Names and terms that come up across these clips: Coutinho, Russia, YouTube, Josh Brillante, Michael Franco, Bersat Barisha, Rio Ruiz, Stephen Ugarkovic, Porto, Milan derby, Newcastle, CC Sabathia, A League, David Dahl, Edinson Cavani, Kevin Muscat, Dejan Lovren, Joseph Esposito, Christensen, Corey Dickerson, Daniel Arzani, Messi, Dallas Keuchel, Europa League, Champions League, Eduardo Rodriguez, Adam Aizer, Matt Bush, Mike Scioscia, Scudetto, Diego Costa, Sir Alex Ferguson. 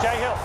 Cahill!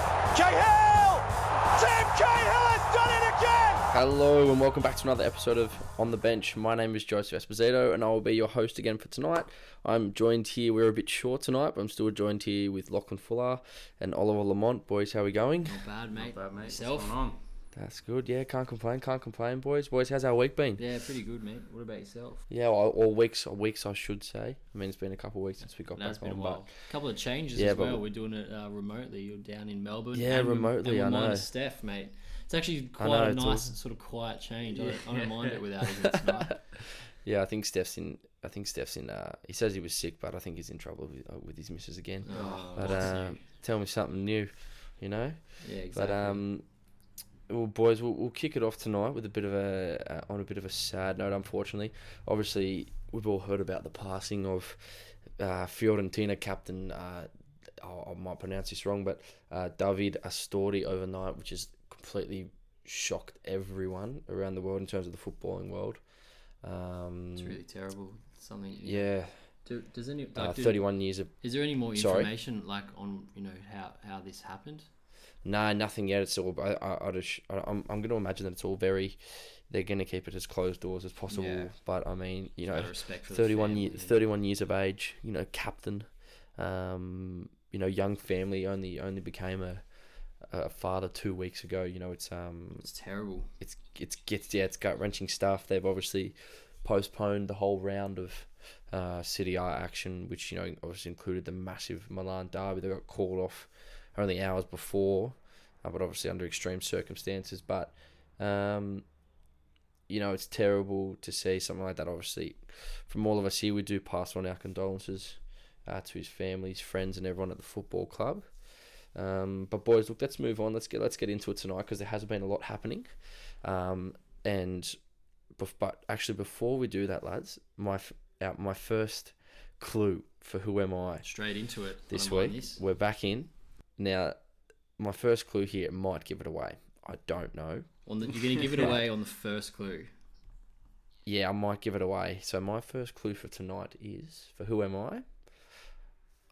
Tim Cahill has done it again! Hello and welcome back to another episode of On The Bench. My name is Joseph Esposito and I will be your host again for tonight. I'm joined here, we're a bit short tonight, but I'm still joined here with Lachlan Fuller and Oliver Lamont. Boys, how are we going? Not bad, mate. Yourself? What's going on? That's good, yeah, can't complain, boys. Boys, how's our week been? Yeah, pretty good, mate. What about yourself? Yeah, or weeks, I should say. I mean, it's been a couple of weeks since we got back on. It's been a while. A couple of changes as well. We're doing it remotely. You're down in Melbourne. Yeah, remotely, I know. Minus Steph, mate. It's actually quite a nice sort of quiet change. Yeah. I don't mind it without him tonight. Yeah, I think Steph's in. He says he was sick, but I think he's in trouble with his missus again. Oh, but tell me something new, you know? Yeah, exactly. But, well, boys, we'll kick it off tonight with a bit of a sad note. Unfortunately, obviously, we've all heard about the passing of Fiorentina captain. I might pronounce this wrong, but David Astori overnight, which has completely shocked everyone around the world in terms of the footballing world. It's really terrible. Something. Yeah. Does any 31 years of? Is there any more information on how this happened? No, nothing yet. It's all. I'm going to imagine that it's all very. They're going to keep it as closed doors as possible. Yeah. But I mean, you know, 31 years of age. You know, captain. You know, young family only became a father 2 weeks ago. You know, it's terrible. It's gut wrenching stuff. They've obviously postponed the whole round of Serie A action, which obviously included the massive Milan derby. They got called off. Only hours before, but obviously under extreme circumstances. But, it's terrible to see something like that. Obviously, from all of us here, we do pass on our condolences to his family, his friends, and everyone at the football club. But boys, look, let's move on. Let's get into it tonight because there has been a lot happening. But actually, before we do that, lads, my first clue for who am I? Straight into it this week. We're back in. Now, my first clue here might give it away. I don't know. You're going to give it away on the first clue? Yeah, I might give it away. So my first clue for tonight is, for who am I?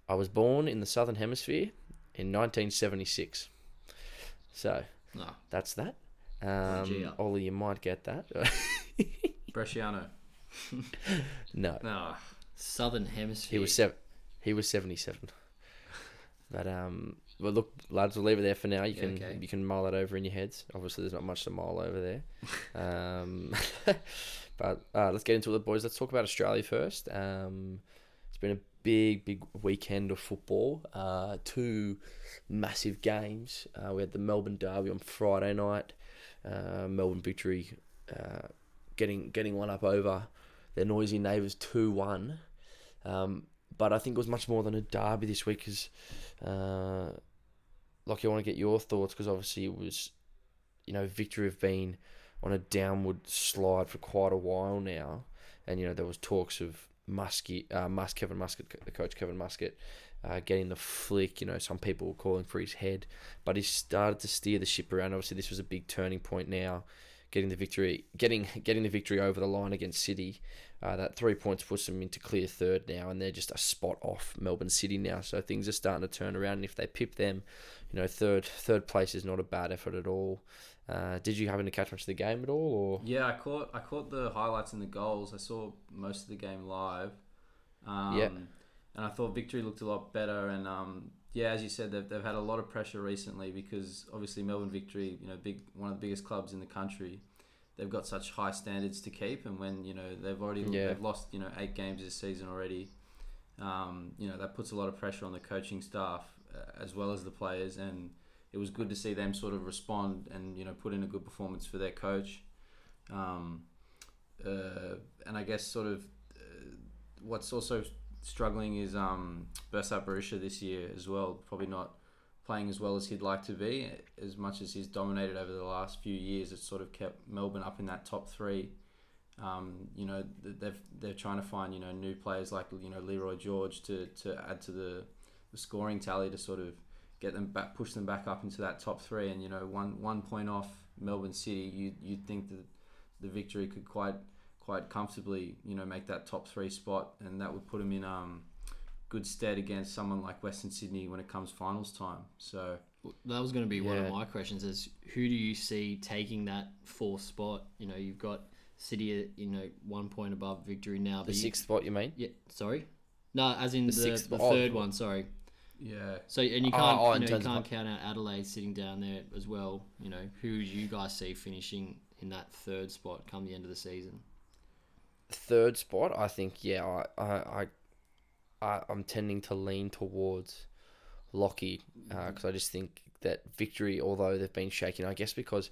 I was born in the Southern Hemisphere in 1976. So that's that. Ollie, you might get that. Bresciano. No. Southern Hemisphere. He was 77. But well, look, lads, we'll leave it there for now. You can mull that over in your heads. Obviously, there's not much to mull over there. But let's get into it, boys. Let's talk about Australia first. It's been a big weekend of football. Two massive games. We had the Melbourne derby on Friday night. Melbourne Victory getting one up over their noisy neighbours 2-1. But I think it was much more than a derby this week because, Lockie, I want to get your thoughts because obviously it was, Victory have been on a downward slide for quite a while now. And, there was talks of Coach Kevin Muscat, getting the flick. Some people were calling for his head. But he started to steer the ship around. Obviously, this was a big turning point now. Getting the victory over the line against City, that 3 points puts them into clear third now, and they're just a spot off Melbourne City now. So things are starting to turn around, and if they pip them, third place is not a bad effort at all. Did you happen to catch much of the game at all? Or yeah, I caught the highlights and the goals. I saw most of the game live. And I thought Victory looked a lot better. And as you said, they've had a lot of pressure recently because obviously Melbourne Victory, one of the biggest clubs in the country, they've got such high standards to keep. And when they've lost 8 games this season already, that puts a lot of pressure on the coaching staff as well as the players. And it was good to see them sort of respond and put in a good performance for their coach. And I guess sort of what's also struggling is Bersat Barisha this year as well, probably not playing as well as he'd like to be. As much as he's dominated over the last few years, it's sort of kept Melbourne up in that top three. They're trying to find new players like Leroy George to add to the scoring tally to sort of get them back, push them back up into that top three. And one point off Melbourne City, you'd think that the Victory could quite comfortably, make that top three spot, and that would put them in good stead against someone like Western Sydney when it comes finals time. So That was going to be one of my questions, is who do you see taking that fourth spot? You know, you've got City, you know, 1 point above Victory now. But the sixth spot, you mean? Yeah, sorry. No, as in the third one, sorry. Yeah. So, and you can't, you can't count out Adelaide sitting down there as well. You know, who do you guys see finishing in that third spot come the end of the season? Third spot, I think, I'm tending to lean towards Lockie, because I just think that Victory, although they've been shaken, I guess because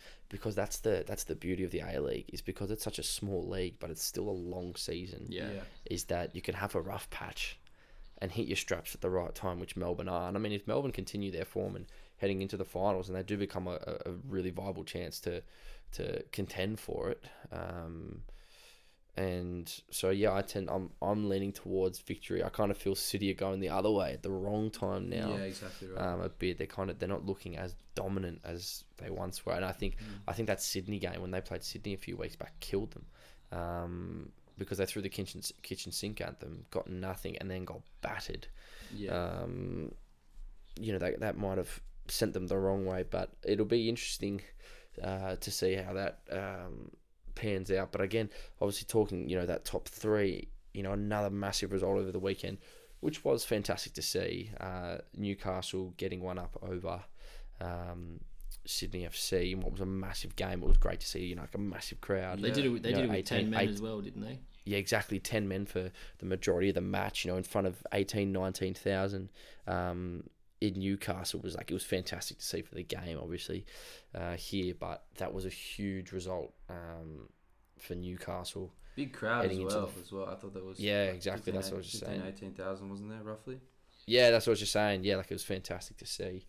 that's the beauty of the A League, is because it's such a small league, but it's still a long season. Yeah. Is that you can have a rough patch and hit your straps at the right time, which Melbourne are. And I mean, if Melbourne continue their form and heading into the finals, and they do become a really viable chance to contend for it. And so I'm leaning towards Victory. I kind of feel City are going the other way at the wrong time now. Yeah, exactly right. A bit they're not looking as dominant as they once were. And I think that Sydney game, when they played Sydney a few weeks back, killed them, because they threw the kitchen sink at them, got nothing, and then got battered. Yeah. That might have sent them the wrong way, but it'll be interesting to see how that pans out. But again, obviously talking, that top three, another massive result over the weekend, which was fantastic to see. Newcastle getting one up over Sydney FC in what was a massive game. It was great to see, a massive crowd. They did it. They did it with 10 men as well, didn't they? Yeah, exactly. 10 men for the majority of the match. In front of 19,000 in Newcastle was it was fantastic to see for the game, obviously, here, but that was a huge result for Newcastle. Big crowd as well. I thought that was exactly. That's what I was just saying. 18,000 wasn't there roughly? Yeah, that's what I was just saying. Yeah, it was fantastic to see.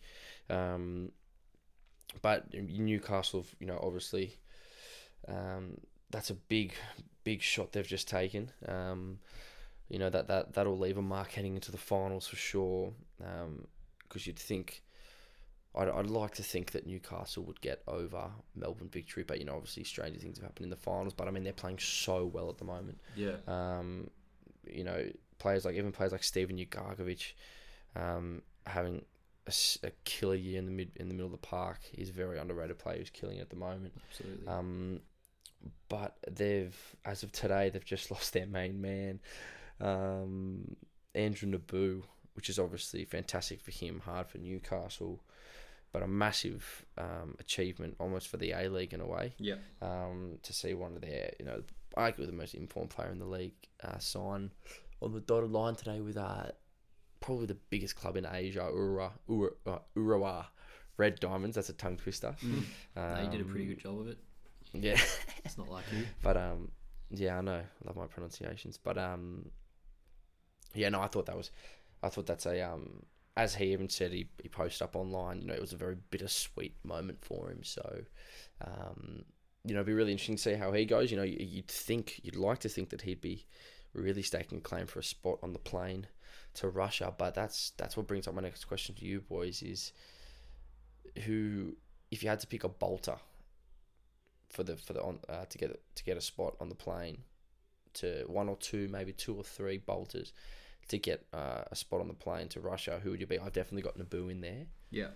But Newcastle, obviously, that's a big shot they've just taken. That'll leave a mark heading into the finals for sure. Because you'd think, I'd like to think that Newcastle would get over Melbourne Victory, but obviously stranger things have happened in the finals. But I mean, they're playing so well at the moment. Yeah. Players like Stephen Ugarkovic, having a killer year in the middle of the park. He's a very underrated player who's killing it at the moment. Absolutely. But as of today, they've just lost their main man, Andrew Nabbout, which is obviously fantastic for him, hard for Newcastle, but a massive achievement almost for the A-League in a way. Yeah. To see one of their, arguably the most informed player in the league, sign on the dotted line today with probably the biggest club in Asia, Urawa Red Diamonds. That's a tongue twister. Mm. You did a pretty good job of it. Yeah. It's not like you. But, I know. I love my pronunciations. But, I thought that's a, as he even said, he posted up online, it was a very bittersweet moment for him. So, it'd be really interesting to see how he goes. You'd like to think that he'd be really staking claim for a spot on the plane to Russia. But that's what brings up my next question to you boys is, who, if you had to pick a bolter to get a spot on the plane to one or two, maybe two or three bolters, to get a spot on the plane to Russia, who would you be? I've definitely got Naboo in there. Yeah.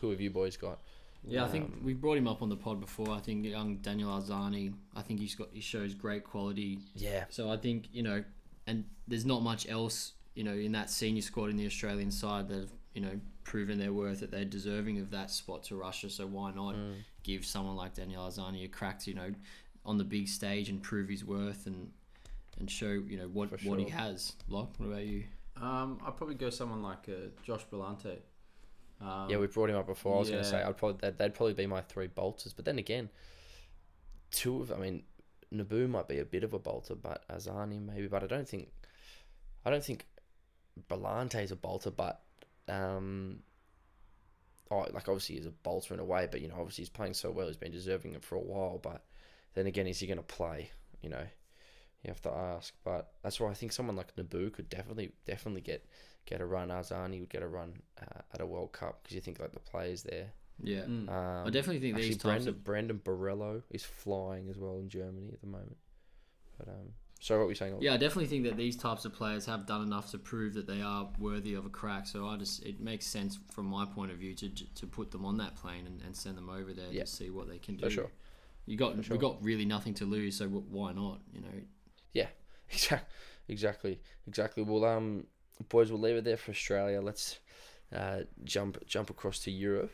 Who have you boys got? Yeah, I think we brought him up on the pod before. I think young Daniel Arzani. I think he shows great quality. Yeah. So I think and there's not much else in that senior squad in the Australian side that have proven their worth, that they're deserving of that spot to Russia. So why not give someone like Daniel Arzani a crack? On the big stage and prove his worth and show what he has. Locke, what about you? I'd probably go someone like Josh Brillante. We brought him up before. I was going to say they'd probably be my three bolters, but then again, Naboo might be a bit of a bolter, but Arzani maybe. But I don't think Brillante's a bolter, but obviously he's a bolter in a way, but obviously he's playing so well, he's been deserving it for a while, but. Then again, is he going to play? You have to ask. But that's why I think someone like Naboo could definitely get a run. Arzani would get a run at a World Cup, because you think the players there. Yeah, I definitely think these types. Brandon Barello is flying as well in Germany at the moment. But So what were you saying? Yeah, I definitely think that these types of players have done enough to prove that they are worthy of a crack. So it makes sense from my point of view to put them on that plane and send them over there to see what they can do. For sure. We got really nothing to lose, so why not? You know. Yeah, exactly. Well, boys, we'll leave it there for Australia. Let's jump across to Europe.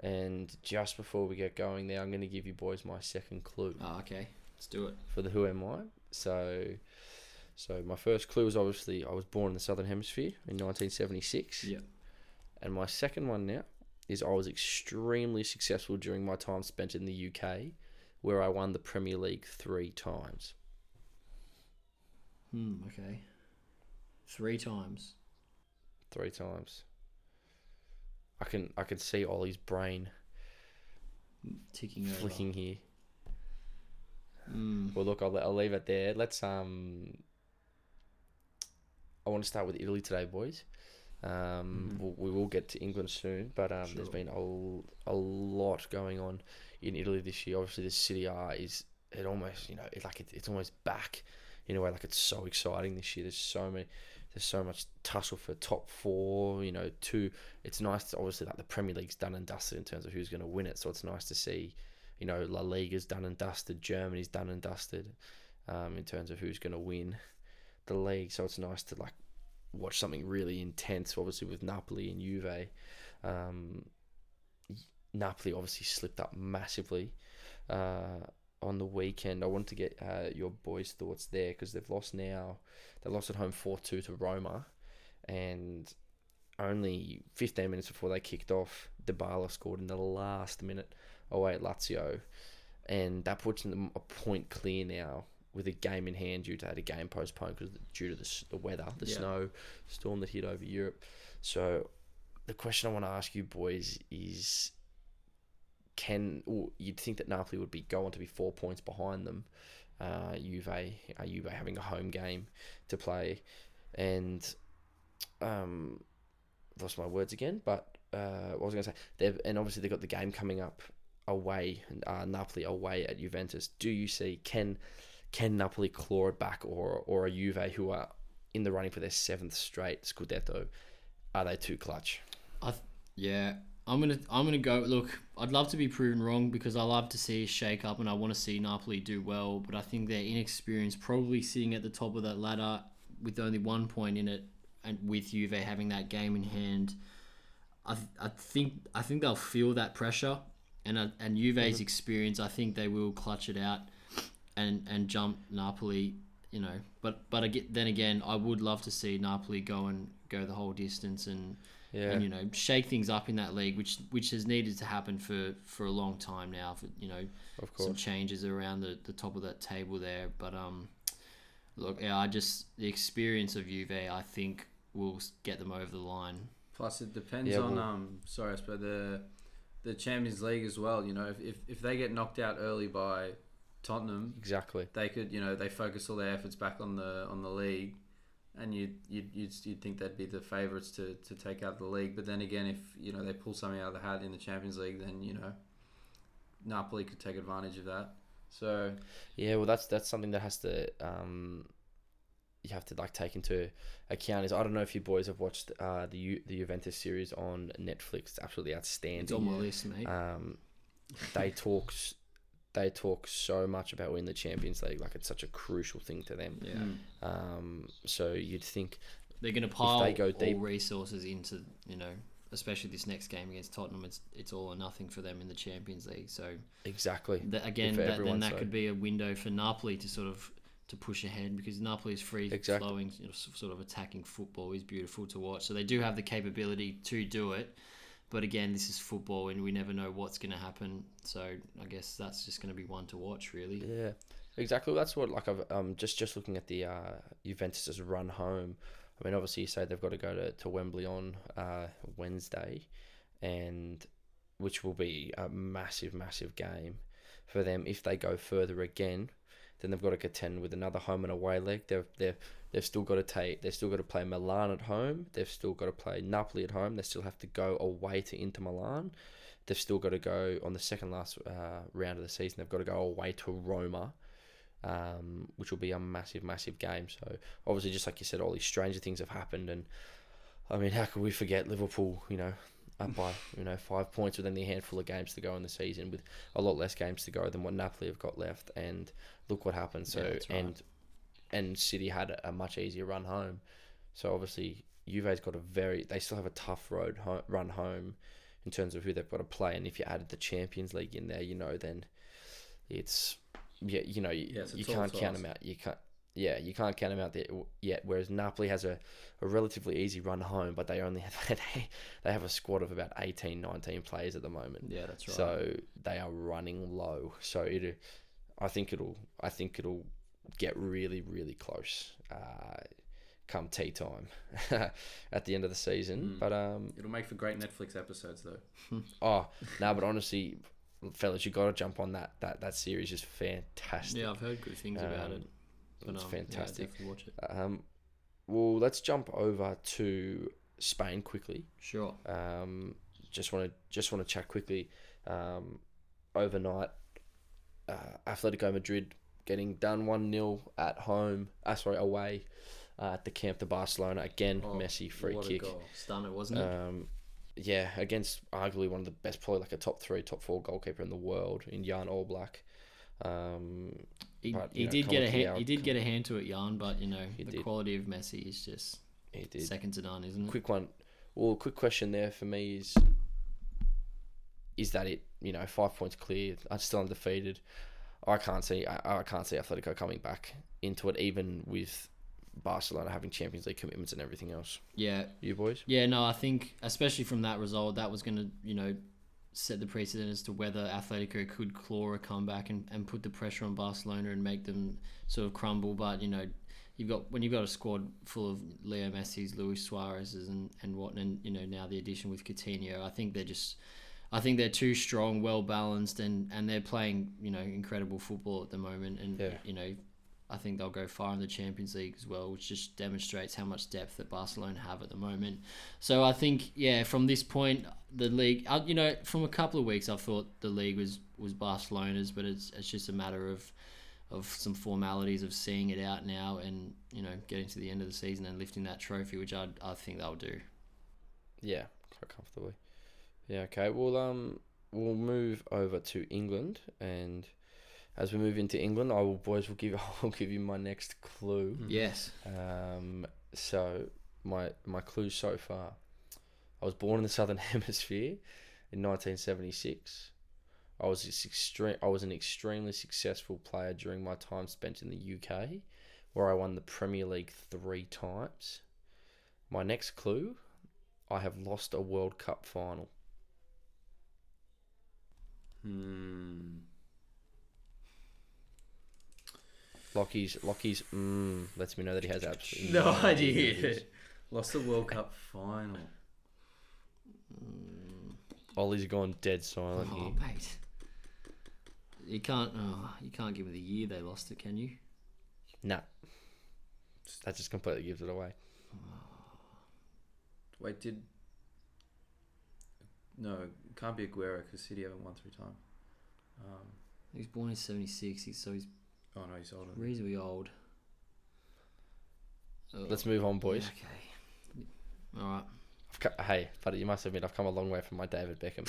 And just before we get going there, I'm going to give you boys my second clue. Oh, okay. Let's do it. For the Who Am I. So my first clue is obviously I was born in the Southern Hemisphere in 1976. Yeah. And my second one now is I was extremely successful during my time spent in the UK, where I won the Premier League 3 times. Okay. 3 times. 3 times. I can see Ollie's brain ticking over. Flicking here. Well, look, I'll leave it there. Let's I want to start with Italy today, boys. We will get to England soon, but sure. There's been a lot going on in Italy this year. Obviously, the Serie A it's almost back in a way. Like, it's so exciting this year. There's so much tussle for top 4. You know, 2. It's nice to, obviously, like, the Premier League's done and dusted in terms of who's going to win it. So it's nice to see. You know, La Liga's done and dusted. Germany's done and dusted in terms of who's going to win the league. So it's nice to, like, watch something really intense, obviously, with Napoli and Juve. Napoli obviously slipped up massively on the weekend. I wanted to get your boys' thoughts there because they've lost now. They lost at home 4-2 to Roma. And only 15 minutes before they kicked off, Dybala scored in the last minute away at Lazio, and that puts them a point clear now with a game in hand due to had a game postponed due to the weather, the snow storm that hit over Europe. So the question I want to ask you boys is, you'd think that Napoli would go on to be 4 points behind them, Juve having a home game to play, and lost my words again, but what was I going to say? And obviously they've got the game coming up away, Napoli away at Juventus. Do you see, can Napoli claw it back, or a Juve who are in the running for their 7th straight Scudetto, are they too clutch? I'm gonna go. Look, I'd love to be proven wrong because I love to see a shake up and I want to see Napoli do well, but I think their inexperience, probably sitting at the top of that ladder with only 1 point in it, and with Juve having that game in hand, I think they'll feel that pressure. And Juve's experience, I think they will clutch it out and jump Napoli, you know. But then again, I would love to see Napoli go the whole distance and you know, shake things up in that league, which has needed to happen for a long time now. For, you know, of course, some changes around the top of that table there. But look, the experience of Juve, I think, will get them over the line. Plus, it depends on the Champions League as well. You know, if they get knocked out early by Tottenham, exactly, they could, you know, they focus all their efforts back on the league, and you'd think they'd be the favourites to take out the league. But then again, if, you know, they pull something out of the hat in the Champions League, then, you know, Napoli could take advantage of that. So yeah, well, that's something that has to you have to, like, take into account. Is, I don't know if you boys have watched the Juventus series on Netflix. It's absolutely outstanding. It's on my list, mate. They talk so much about winning the Champions League. Like, it's such a crucial thing to them. Yeah. So you'd think they're going to pile all resources into, you know, especially this next game against Tottenham. It's all or nothing for them in the Champions League. So exactly. That could be a window for Napoli to sort of, to push ahead, because Napoli's free-flowing, you know, sort of attacking football is beautiful to watch. So they do have the capability to do it. But again, this is football and we never know what's going to happen. So I guess that's just going to be one to watch, really. Yeah, exactly. That's what, like, I've just looking at the Juventus' run home. I mean, obviously you say they've got to go to Wembley on Wednesday, and which will be a massive, massive game for them. If they go further again, then they've got to contend with another home and away leg. They've still got to play Milan at home. They've still got to play Napoli at home. They still have to go away to Inter Milan. They've still got to go on the second last round of the season. They've got to go away to Roma. which will be a massive, massive game. So obviously, just like you said, all these stranger things have happened, and I mean, how could we forget Liverpool? You know, up by 5 points with only a handful of games to go in the season, with a lot less games to go than what Napoli have got left, and look what happened. So and City had a much easier run home. So obviously, Juve's got they still have a tough run home in terms of who they've got to play. And if you added the Champions League in there, then it's you can't count them out. You can't count them out there yet. Whereas Napoli has a relatively easy run home, but they only have a squad of about 18, 19 players at the moment. Yeah, that's right. So they are running low. So I think it'll get really, really close come tea time at the end of the season. But it'll make for great Netflix episodes, though. But honestly, fellas, you got to jump on that. That series is fantastic. Yeah, I've heard good things about it. But it's fantastic. Yeah, watch it. Well, let's jump over to Spain quickly. Sure. Just want to chat quickly. Overnight, Atletico Madrid getting done 1-0 at home. Away at the camp to Barcelona again. Messi free kick. What a goal! Stunner, wasn't it? Yeah, against arguably one of the best, probably like a top three, top four goalkeeper in the world in Jan Oblak. He did get a hand to it, Jan, but quality of Messi is just second to none, isn't it? Quick one. Well, quick question there for me is that it? 5 points clear. I'm still undefeated. I can't see Atletico coming back into it, even with Barcelona having Champions League commitments and everything else. Yeah, you boys. Yeah, no, I think especially from that result, that was going to set the precedent as to whether Atletico could claw a comeback and put the pressure on Barcelona and make them sort of crumble. But you've got a squad full of Leo Messi's, Luis Suarez's, and whatnot, and now the addition with Coutinho, I think they're too strong, well balanced, and they're playing incredible football at the moment. And I think they'll go far in the Champions League as well, which just demonstrates how much depth that Barcelona have at the moment. So I think, from this point, the league, from a couple of weeks, I thought the league was Barcelona's, but it's just a matter of some formalities of seeing it out now and, getting to the end of the season and lifting that trophy, which I think they'll do. Yeah, quite comfortably. Yeah, okay. Well, we'll move over to England, and as we move into England, I'll give you my next clue. Yes. So my clue so far, I was born in the Southern Hemisphere in 1976. I was an extremely successful player during my time spent in the UK, where I won the Premier League 3 times. My next clue, I have lost a World Cup final. Lockie's lets me know that he has absolutely no idea. Lost the World Cup final. Ollie's gone dead silent here. Oh, mate. You can't give me the year they lost it, can you? No. That just completely gives it away. Wait, no, it can't be Aguero because City haven't won 3 times. He's born in 76, so he's... Oh no, he's older. Reasonably old. Let's move on, boys. Okay. All right. Hey, buddy, you must admit I've come a long way from my David Beckham.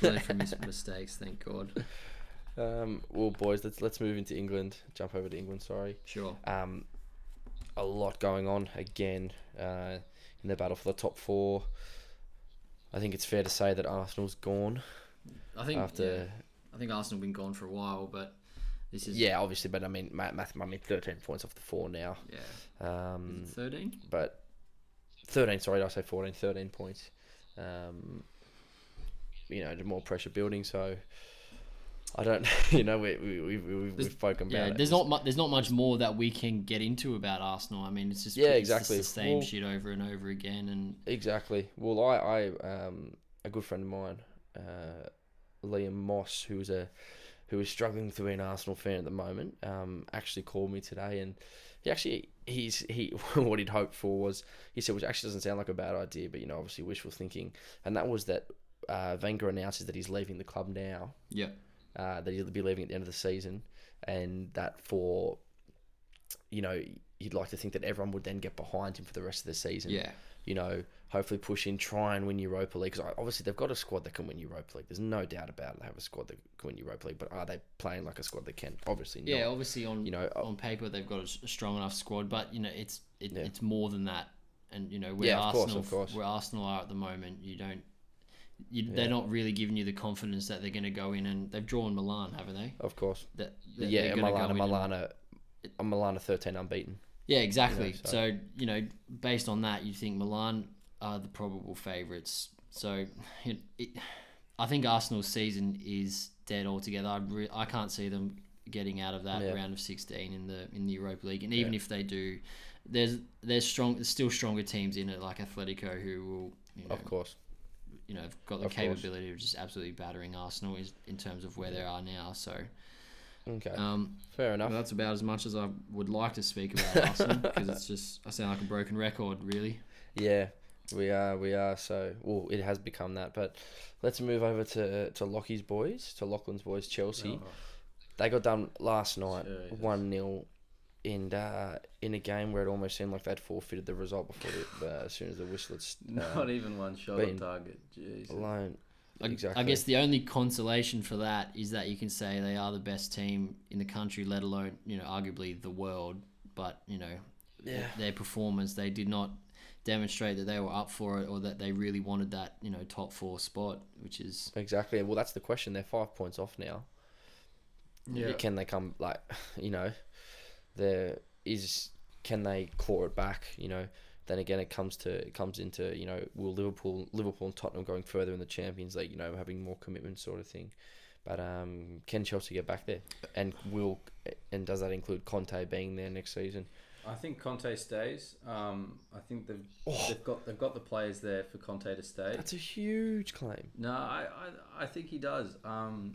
Learn from his mistakes, thank God. Well, boys, let's move into England. Jump over to England. Sorry. Sure. A lot going on again in the battle for the top 4. I think it's fair to say that Arsenal's gone. I think Arsenal's been gone for a while, but. Obviously, but I mean, 13 points off the 4 now. Yeah. 13? But 13, sorry, did I say 14? 13 points. More pressure building, so I don't. We've spoken about it. There's not much more that we can get into about Arsenal. I mean, it's just it's just the same shit over and over again, and exactly. Well, I a good friend of mine, Liam Moss, who is struggling to be an Arsenal fan at the moment, actually called me today, and he what he'd hoped for was, he said, which actually doesn't sound like a bad idea, but obviously wishful thinking, and that was that Wenger announces that he's leaving the club now. Yeah. That he'll be leaving at the end of the season, and that for, you know, you'd like to think that everyone would then get behind him for the rest of the season. Yeah. You know, hopefully push in, try and win Europa League. Because obviously they've got a squad that can win Europa League. There's no doubt about it. They have a squad that can win Europa League. But are they playing like a squad that can? Obviously not. Yeah, obviously on paper they've got a strong enough squad. But, you know, it's more than that. And, you know, where Arsenal are at the moment, they're not really giving you the confidence that they're going to go in. And they've drawn Milan, haven't they? Of course. Milan are 13 unbeaten. Yeah, exactly. You know, so, you know, based on that, you think Milan are the probable favourites. So, I think Arsenal's season is dead altogether. I can't see them getting out of that round of 16 in the Europa League. And even if they do, there's still stronger teams in it, like Atletico, who will, you know, of course, you know, have got the capability of just absolutely battering Arsenal in terms of where they are now. So. Okay. Fair enough. Well, that's about as much as I would like to speak about Arsenal, because it's just, I sound like a broken record, really. Yeah, we are. So, well, it has become that. But let's move over to Lachlan's boys, Chelsea. Oh. They got done last night, 1-0, in a game where it almost seemed like they'd forfeited the result before as soon as the whistle had not even one shot on target. Jeez. Alone. Exactly. I guess the only consolation for that is that you can say they are the best team in the country, let alone, you know, arguably the world. But, you know, their performance, they did not demonstrate that they were up for it or that they really wanted that, you know, top four spot, which is... Exactly. Well, that's the question. They're 5 points off now. Yeah. Can they come, like, you know, can they claw it back, you know? Then again, it comes into, you know, will Liverpool and Tottenham going further in the Champions League, you know, having more commitment sort of thing. But can Chelsea get back there? And does that include Conte being there next season? I think Conte stays. I think they've got the players there for Conte to stay. That's a huge claim. No, I think he does. I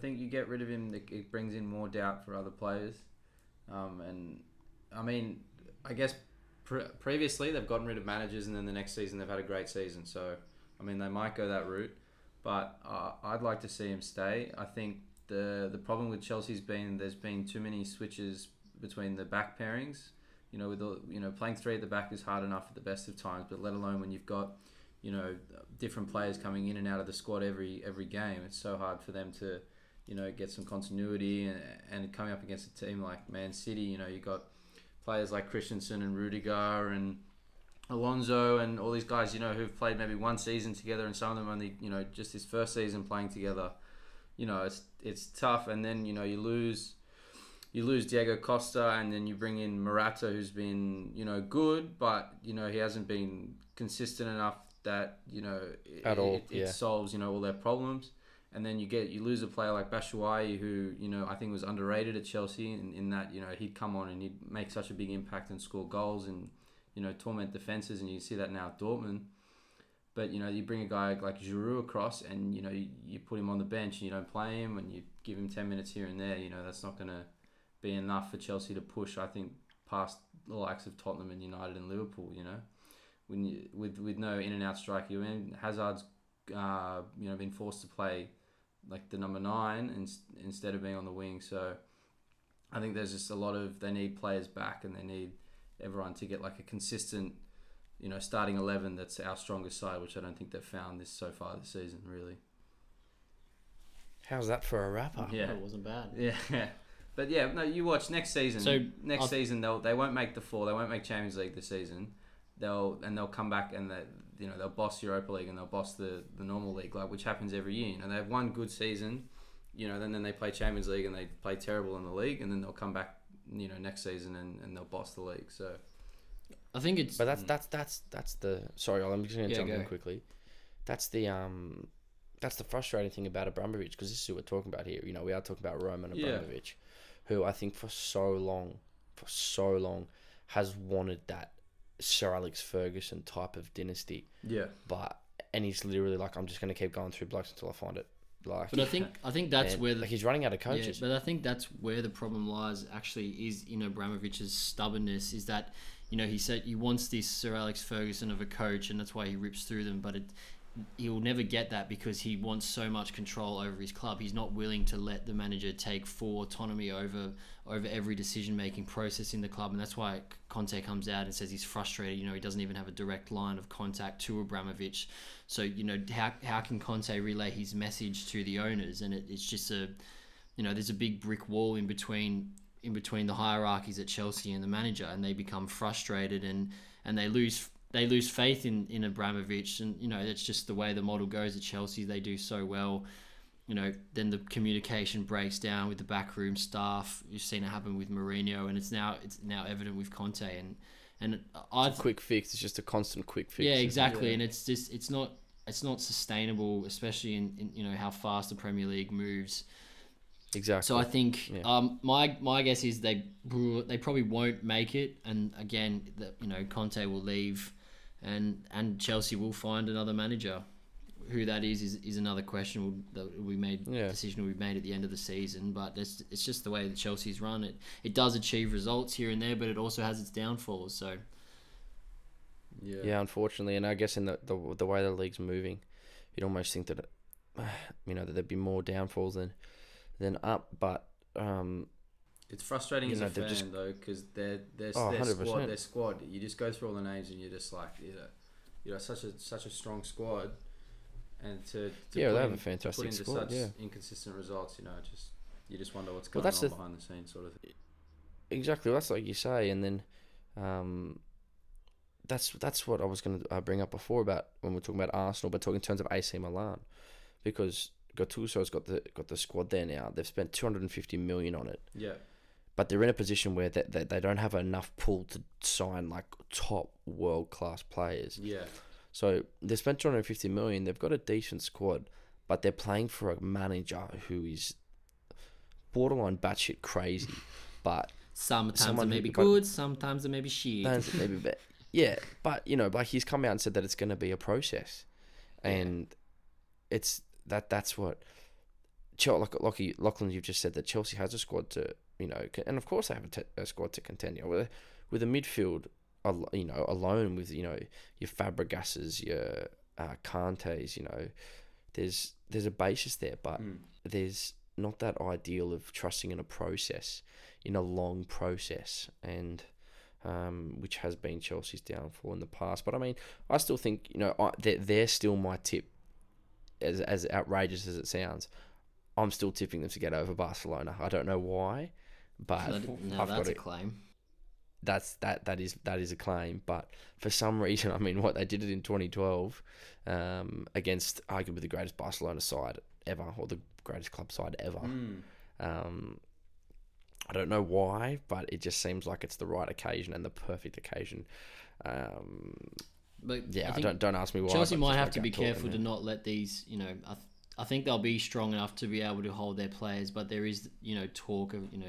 think you get rid of him, it brings in more doubt for other players. And I mean, I guess. Previously, they've gotten rid of managers, and then the next season they've had a great season. So, I mean, they might go that route, but I'd like to see him stay. I think the problem with Chelsea's been there's been too many switches between the back pairings. You know, playing three at the back is hard enough at the best of times, but let alone when you've got, you know, different players coming in and out of the squad every game. It's so hard for them to, you know, get some continuity and coming up against a team like Man City. You know, you got players like Christensen and Rudiger and Alonso and all these guys, you know, who've played maybe one season together, and some of them only, you know, just his first season playing together. You know, it's tough. And then, you know, you lose Diego Costa, and then you bring in Morata, who's been, you know, good, but, you know, he hasn't been consistent enough that, you know, it solves, you know, all their problems. And then you lose a player like Batshuayi, who, you know, I think was underrated at Chelsea in that, you know, he'd come on and he'd make such a big impact and score goals and, you know, torment defenses, and you see that now at Dortmund. But, you know, you bring a guy like Giroud across and, you know, you put him on the bench and you don't play him and you give him 10 minutes here and there, you know, that's not going to be enough for Chelsea to push, I think, past the likes of Tottenham and United and Liverpool, you know. With no in-and-out striker, you mean, Hazard's, you know, been forced to play like the number 9 instead of being on the wing. So I think there's just a lot of, they need players back and they need everyone to get like a consistent, you know, starting 11 that's our strongest side, which I don't think they've found so far this season, really. How's that for a wrap-up? Yeah. It wasn't bad. Yeah. But yeah, no, you watch next season. So next season they won't make the 4, they won't make Champions League this season. They'll come back and they, you know, they'll boss Europa League and they'll boss the normal league, like, which happens every year. You know, they have one good season, you know, then they play Champions League and they play terrible in the league, and then they'll come back, you know, next season and they'll boss the league. So I think it's, but that's the, sorry, I'm just gonna jump in quickly. That's the frustrating thing about Abramovich, because this is who we're talking about here. You know, we are talking about Roman Abramovich, who I think for so long has wanted that Sir Alex Ferguson type of dynasty, and he's literally like, I'm just going to keep going through blokes until I find it. Like, but I think that's where he's running out of coaches. Yeah, but I think that's where the problem lies, actually, is in Abramovich's stubbornness, is that, you know, he said he wants this Sir Alex Ferguson of a coach, and that's why he rips through them, but it he'll never get that because he wants so much control over his club. He's not willing to let the manager take full autonomy over every decision-making process in the club, and that's why Conte comes out and says he's frustrated. You know, he doesn't even have a direct line of contact to Abramovich. So, you know, how can Conte relay his message to the owners? And it's just a, you know, there's a big brick wall in between the hierarchies at Chelsea and the manager, and they become frustrated and they lose faith in Abramovich, and you know that's just the way the model goes at Chelsea. They do so well, you know. Then the communication breaks down with the backroom staff. You've seen it happen with Mourinho, and it's now evident with Conte. And it's a quick fix. It's just a constant quick fix. Yeah, exactly. Yeah. And it's just it's not sustainable, especially in you know how fast the Premier League moves. Exactly. So I think my guess is they probably won't make it. And again, you know, Conte will leave. And Chelsea will find another manager. Who that is another question that we made. Yeah. Decision we made at the end of the season. But it's just the way that Chelsea's run. It does achieve results here and there, but it also has its downfalls. So yeah, unfortunately, and I guess in the way the league's moving, you'd almost think that you know that there'd be more downfalls than up. But it's frustrating as a fan though, because their squad. You just go through all the names and you're just like, you know, such a strong squad, and they have a fantastic squad. Such inconsistent results, you know, you just wonder what's going on behind the scenes, sort of thing. Exactly, that's like you say, and then that's what I was going to bring up before about when we're talking about Arsenal, but talking in terms of AC Milan, because Gattuso's got the squad there now. They've spent 250 million on it. Yeah. But they're in a position where they don't have enough pull to sign like top world class players. Yeah. So they spent 250 million. They've got a decent squad, but they're playing for a manager who is borderline batshit crazy. But sometimes it may be good, sometimes it may be shit. Sometimes it may be bad. Yeah, but you know, like he's come out and said that it's going to be a process, and it's that's what. Lachlan, you've just said that Chelsea has a squad to, you know, and of course they have a squad to contend with a midfield, you know, alone with, you know, your Fabregases, your Kantes, you know, there's a basis there, but there's not that ideal of trusting in a process, in a long process, and which has been Chelsea's downfall in the past. But I mean, I still think, you know, they're still my tip, as outrageous as it sounds. I'm still tipping them to get over Barcelona. I don't know why, but that's a claim. That is a claim. But for some reason, I mean, what they did it in 2012 against arguably the greatest Barcelona side ever, or the greatest club side ever. I don't know why, but it just seems like it's the right occasion and the perfect occasion. But yeah, I don't ask me why. Chelsea might have to be careful to not let these, you know. I think they'll be strong enough to be able to hold their players, but there is, you know, talk of, you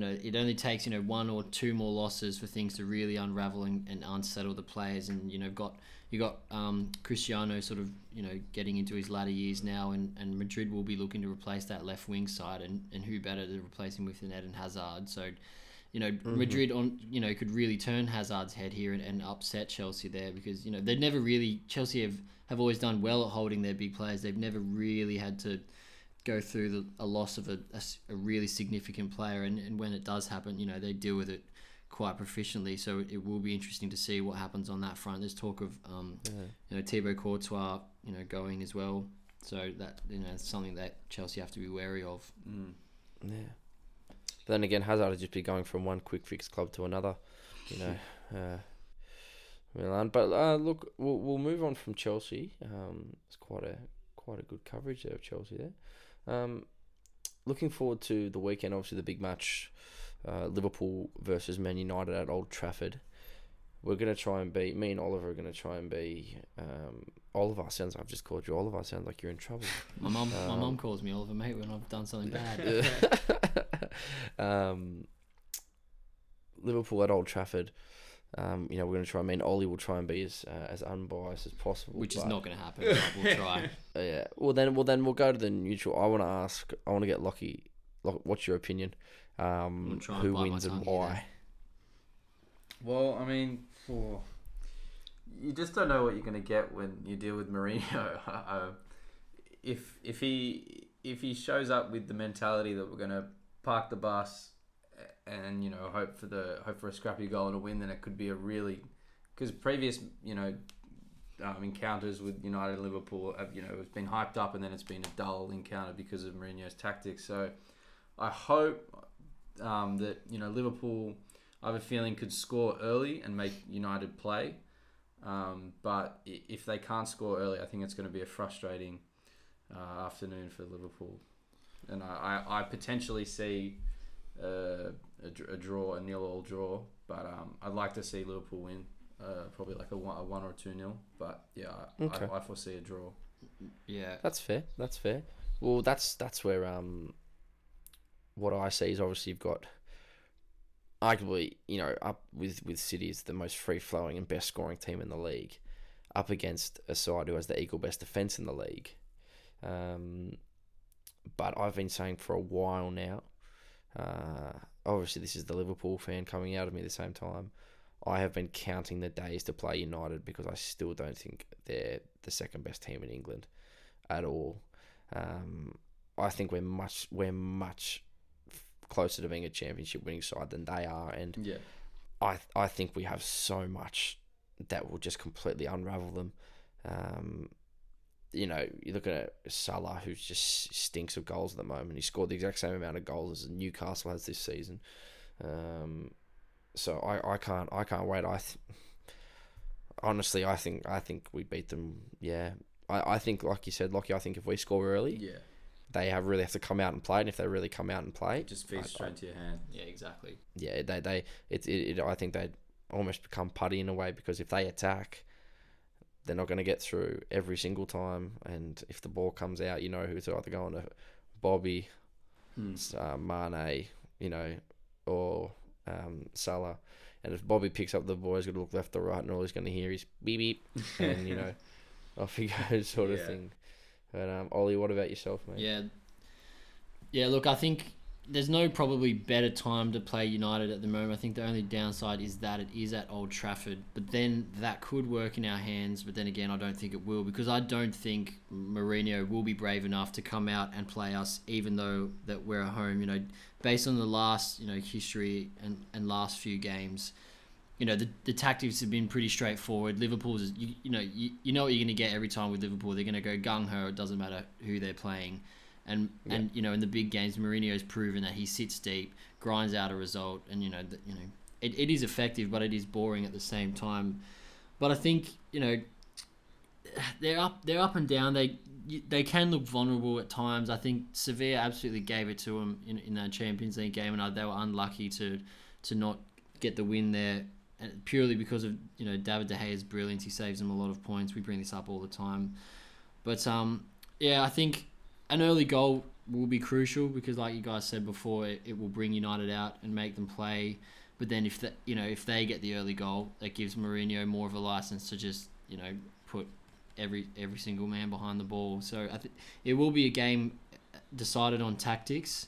know, it only takes, you know, one or two more losses for things to really unravel and unsettle the players. And, you know, you got Cristiano sort of, you know, getting into his latter years now, and Madrid will be looking to replace that left wing side, and who better to replace him with than Eden Hazard. So, you know, Madrid could really turn Hazard's head here and upset Chelsea there, because, you know, they've never really, Chelsea have always done well at holding their big players. They've never really had to go through a loss of a really significant player, and when it does happen, you know, they deal with it quite proficiently. So it will be interesting to see what happens on that front. There's talk of you know, Thibaut Courtois, you know, going as well. So that, you know, it's something that Chelsea have to be wary of. Yeah. But then again, Hazard would just be going from one quick fix club to another, you know. Milan, but look, we'll move on from Chelsea. It's quite a good coverage there of Chelsea there. Looking forward to the weekend. Obviously, the big match, Liverpool versus Man United at Old Trafford. We're gonna try and be. Me and Oliver are gonna try and be. Oliver sounds. I've just called you Oliver. Sounds like you're in trouble. My mum calls me Oliver, mate, when I've done something bad. Liverpool at Old Trafford. You know, we're going to try. I mean, Ollie will try and be as unbiased as possible, which is not going to happen. But we'll try. Yeah. Well then, we'll go to the neutral. I want to get Lockie. What's your opinion? Who wins and why? Well, I mean, you just don't know what you're going to get when you deal with Mourinho. If he shows up with the mentality that we're going to park the bus and, you know, hope for a scrappy goal and a win, then it could be a really, because previous, you know, encounters with United and Liverpool have, you know, it's been hyped up and then it's been a dull encounter because of Mourinho's tactics. So I hope that, you know, Liverpool, I have a feeling, could score early and make United play. But if they can't score early, I think it's going to be a frustrating afternoon for Liverpool. And I potentially see a draw, a 0-0 draw. But I'd like to see Liverpool win, probably like a 1 or 2-0. But yeah, okay. I foresee a draw. Yeah, that's fair. Well, that's where what I see is obviously you've got, arguably, you know, up with City is the most free-flowing and best-scoring team in the league, up against a side who has the equal best defence in the league. But I've been saying for a while now, obviously this is the Liverpool fan coming out of me at the same time, I have been counting the days to play United because I still don't think they're the second best team in England at all. I think we're much closer to being a championship winning side than they are, and yeah, I think we have so much that will just completely unravel them. You know, you look at Salah, who just stinks of goals at the moment. He scored the exact same amount of goals as Newcastle has this season. So I can't wait. Honestly I think we beat them. Yeah, I think, like you said, Lockie, I think if we score early, yeah, they really have to come out and play, and if they really come out and play, it just feeds straight to your hand. Yeah, exactly. Yeah, they I think they almost become putty in a way, because if they attack, they're not going to get through every single time, and if the ball comes out, you know who's either going to Bobby, Mane, you know, or Salah, and if Bobby picks up the ball, he's going to look left or right, and all he's going to hear is beep beep, and you know, off he goes, sort of thing. But Ollie, what about yourself, mate? Yeah. Look, I think there's no probably better time to play United at the moment. I think the only downside is that it is at Old Trafford, but then that could work in our hands. But then again, I don't think it will, because I don't think Mourinho will be brave enough to come out and play us, even though that we're at home. You know, based on the last, you know, history and last few games, you know, the tactics have been pretty straightforward. Liverpool's, you know what you're going to get every time with Liverpool. They're going to go gung-ho. It doesn't matter who they're playing. And you know, in the big games, Mourinho's proven that he sits deep, grinds out a result, and, you know, it is effective, but it is boring at the same time. But I think, you know, they're up and down. They can look vulnerable at times. I think Sevilla absolutely gave it to them in that Champions League game, and they were unlucky to not get the win there. And purely because of, you know, David De Gea's brilliance, he saves them a lot of points. We bring this up all the time, but yeah, I think an early goal will be crucial, because, like you guys said before, it will bring United out and make them play. But then if they get the early goal, that gives Mourinho more of a license to just, you know, put every single man behind the ball. So it will be a game decided on tactics.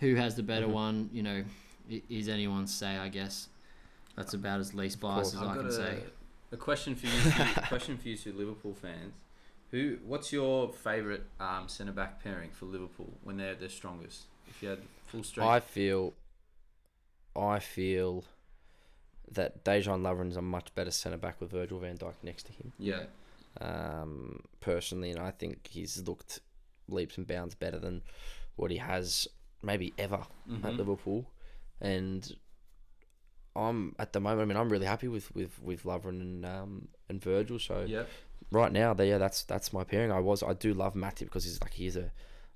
Who has the better one? You know, is anyone's say, I guess. That's about as least biased as I can say. A question for you, two Liverpool fans. What's your favourite centre back pairing for Liverpool when they're their strongest? If you had full strength, I feel that Dejan Lovren is a much better centre back with Virgil van Dijk next to him. Yeah. Personally, and I think he's looked leaps and bounds better than what he has maybe ever at Liverpool, and I'm at the moment, I mean, I'm really happy with Lovren and Virgil. So yep, right now, that's my pairing. I do love Matty, because he's a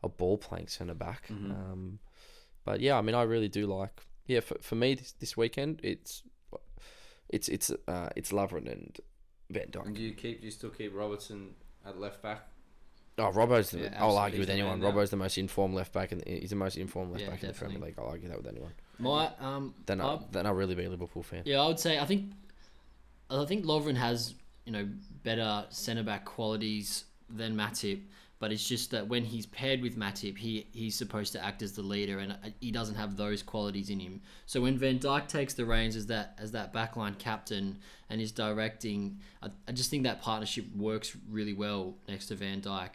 ball playing centre back. But yeah, I mean, I really do like, yeah, for me this weekend, it's Lovren and Van Dijk. And do you still keep Robertson at left back? Oh, Robbo's, yeah, I'll argue with anyone. Robbo's the most informed left back, and he's the most informed left back definitely in the Premier League. I'll argue that with anyone. Then I'll really be a Liverpool fan. Yeah, I would say I think Lovren has, you know, better centre back qualities than Matip, But it's just that when he's paired with Matip, he's supposed to act as the leader, and he doesn't have those qualities in him. So when Van Dijk takes the reins as that backline captain and is directing, I just think that partnership works really well next to Van Dijk.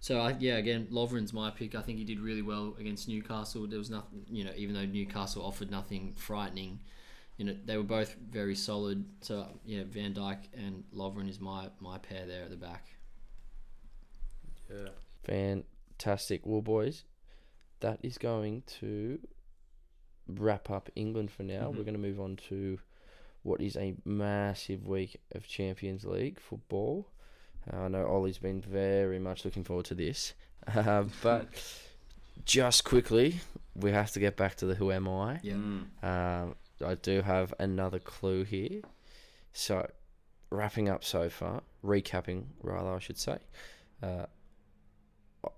So again, Lovren's my pick. I think he did really well against Newcastle. There was nothing, even though Newcastle offered nothing frightening, they were both very solid. So Van Dijk and Lovren is my pair there at the back. Yeah. Fantastic. Well, boys, that is going to wrap up England for now. Mm-hmm. We're going to move on to what is a massive week of Champions League football. I know Ollie's been very much looking forward to this. But just quickly, we have to get back to the who am I. Yeah. I do have another clue here. So, recapping, I should say.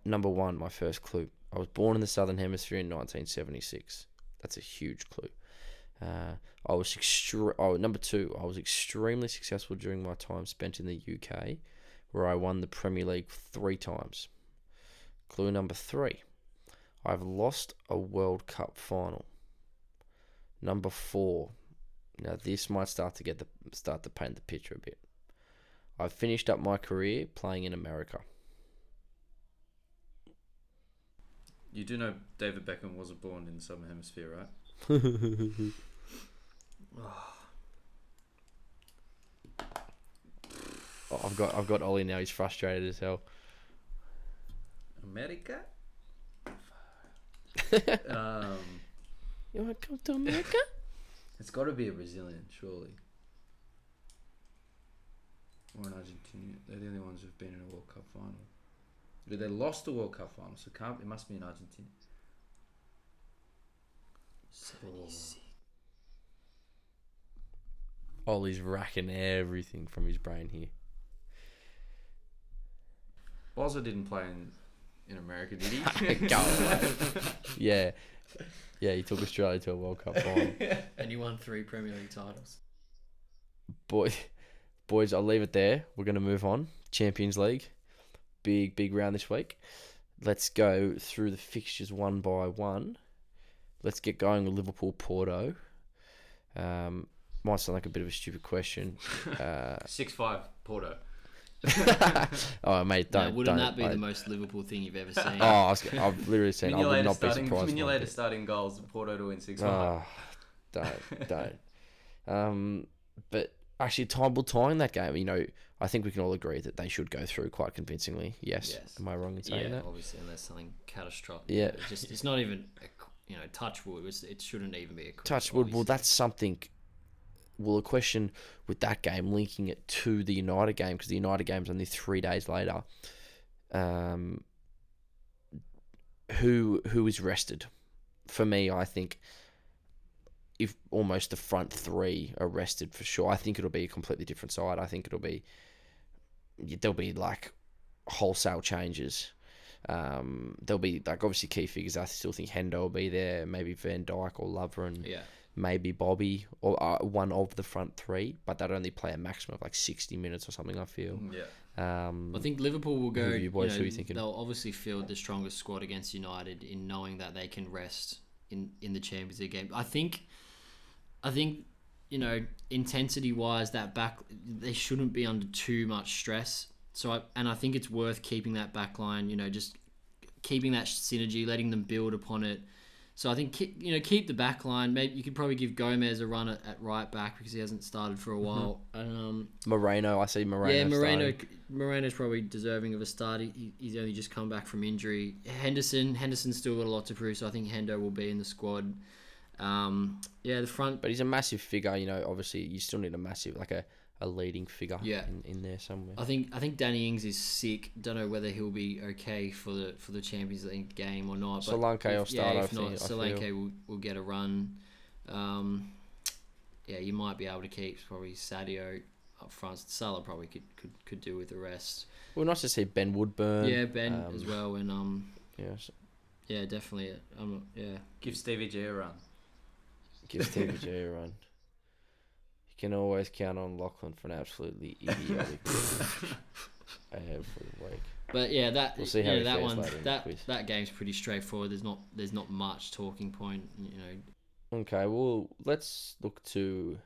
Number one, my first clue. I was born in the Southern Hemisphere in 1976. That's a huge clue. Number two, I was extremely successful during my time spent in the UK, where I won the Premier League 3 times. Clue number three, I've lost a World Cup final. Number four, now this might start to paint the picture a bit. I've finished up my career playing in America. You do know David Beckham wasn't born in the Southern Hemisphere, right? I've got Ollie now. He's frustrated as hell. America. You want to come to America? It's got to be a Brazilian, surely, or an Argentinian. They're the only ones who've been in a World Cup final. But they lost the World Cup final, so it must be in Argentina. 76. Ollie's racking everything from his brain here. Bozza didn't play in America, did he? Go away. Yeah, he took Australia to a World Cup final. And you won 3 Premier League titles. Boys, I'll leave it there. We're going to move on. Champions League. Big round this week. Let's go through the fixtures one by one. Let's get going with Liverpool-Porto. Might sound like a bit of a stupid question. 6-5 Porto. Oh, mate, don't. No, wouldn't that be the most Liverpool thing you've ever seen? Oh, I've literally seen. I would not be surprised. Mignolet starting goals and Porto to win 6-1. Don't. But actually, tying that game, I think we can all agree that they should go through quite convincingly. Yes. Am I wrong in saying that? Yeah, obviously, unless something catastrophic. Yeah. It's not even, touch wood. It shouldn't even be a question. Touch wood. Well, that's something. Well, a question with that game, linking it to the United game, because the United game's only 3 days later. Who is rested? For me, I think if almost the front three are rested for sure. I think it'll be a completely different side. I think it'll be... There'll be, wholesale changes. There'll be, obviously key figures. I still think Hendo will be there, maybe Van Dijk or Lovren, maybe Bobby, or one of the front three, but they'd only play a maximum of 60 minutes or something, I feel. Yeah. I think Liverpool will go... Who are you thinking? They'll obviously field the strongest squad against United in knowing that they can rest in the Champions League game. I think intensity-wise, that back... They shouldn't be under too much stress. So I think it's worth keeping that back line, just keeping that synergy, letting them build upon it. So I think, keep the back line. Maybe you could probably give Gomez a run at right back because he hasn't started for a while. Mm-hmm. Moreno, I see Moreno. Yeah, Moreno's probably deserving of a start. He's only just come back from injury. Henderson's still got a lot to prove, so I think Hendo will be in the squad. The front... But he's a massive figure, obviously you still need a massive, a leading figure in there somewhere. I think Danny Ings is sick. Don't know whether he'll be okay for the Champions League game or not. But Solanke will start. Yeah, if not, Solanke will get a run. You might be able to keep probably Sadio up front. Salah probably could do with the rest. Well, nice to see Ben Woodburn. Yeah, Ben as well, and yes. Yeah, definitely. Give Stevie G a run. Can always count on Lachlan for an absolutely idiotic every week. But yeah, that we'll see how it that one that game's pretty straightforward. There's not much talking point, you know. Okay, well let's look to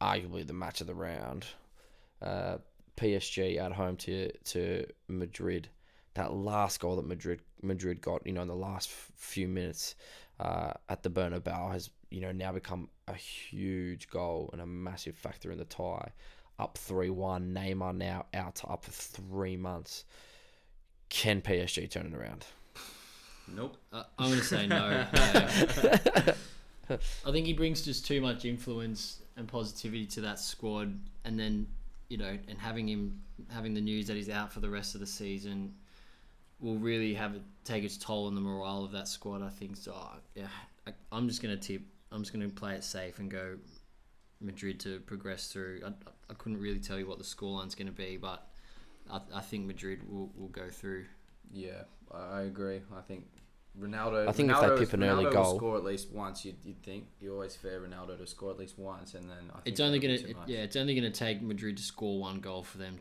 arguably the match of the round, PSG at home to Madrid. That last goal that Madrid got, you know, in the last few minutes at the Bernabeu has, you know, now become a huge goal and a massive factor in the tie. Up 3-1, Neymar now out to up for 3 months. Can PSG turn it around? Nope. I'm going to say no. I think he brings just too much influence and positivity to that squad, and then, you know, and having the news that he's out for the rest of the season will really take its toll on the morale of that squad, I think. So, yeah, I'm just going to tip. I'm just going to play it safe and go Madrid to progress through. I couldn't really tell you what the scoreline's going to be, but I think Madrid will go through. Yeah, I agree. I think Ronaldo. I think Ronaldo, if they pip an early goal, will score at least once. You'd think you always fear Ronaldo to score at least once, and then I think it's only gonna take Madrid to score one goal for them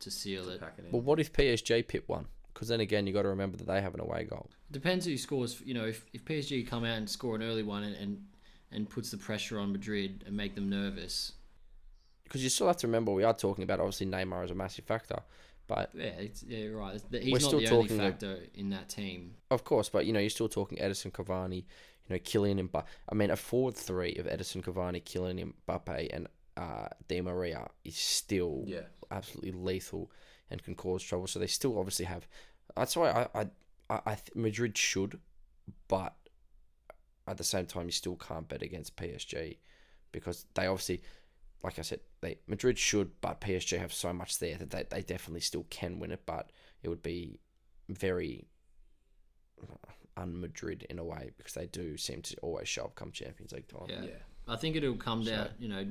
to seal it. But what if PSG pip one? Because then again, you got to remember that they have an away goal. Depends who scores. You know, if PSG come out and score an early one and puts the pressure on Madrid and make them nervous. Because you still have to remember, we are talking about obviously Neymar is a massive factor. But you're right. He's not the only factor in that team. Of course, but you know, you're still talking Edinson Cavani, you know, Kylian Mbappe. I mean, a forward three of Edinson Cavani, Kylian Mbappe, and Di Maria is still absolutely lethal and can cause trouble. So they still obviously have. That's why Madrid should, but at the same time, you still can't bet against PSG because they obviously. Like I said, Madrid should, but PSG have so much there that they definitely still can win it, but it would be very un-Madrid in a way because they do seem to always show up come Champions League time. Yeah. I think it'll come down, you know,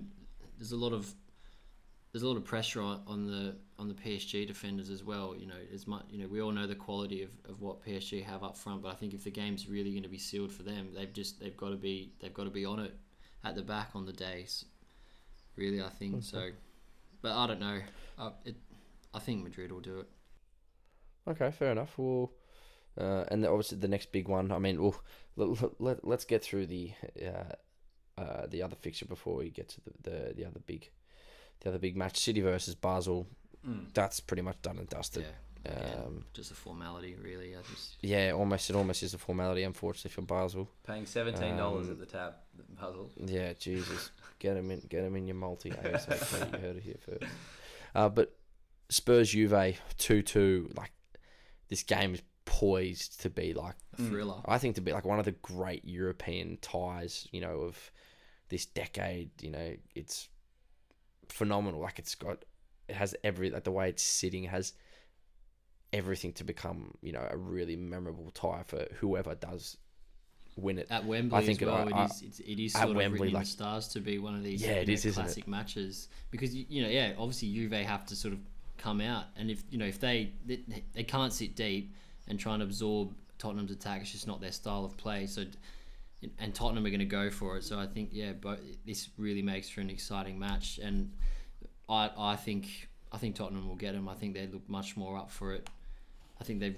there's a lot of pressure on the PSG defenders as well, you know, as much, you know, we all know the quality of what PSG have up front, but I think if the game's really going to be sealed for them, they've got to be on it at the back on the days. Really, I think so. But I don't know. I think Madrid will do it. Okay, fair enough. Well, and obviously the next big one, I mean, well, let's get through the other fixture before we get to the other big match, City versus Basel. That's pretty much done and dusted. Yeah, just a formality, really. It almost is a formality, unfortunately, for Basel. Paying $17 at the tab, Basel. Yeah, Jesus. Get him in your multi ASAP. You heard it here first. But Spurs Juve 2-2. Like, this game is poised to be like a thriller. I think to be like one of the great European ties, you know, of this decade. You know, it's phenomenal. Like, the way it's sitting has everything to become, you know, a really memorable tie for whoever does win it at Wembley. I think as well, it is sort of Wembley, written in the stars to be one of these classic matches because obviously Juve have to sort of come out, and if they can't sit deep and try and absorb Tottenham's attack, it's just not their style of play. So, and Tottenham are going to go for it. So I think this really makes for an exciting match, and I think Tottenham will get them. I think they look much more up for it. I think they've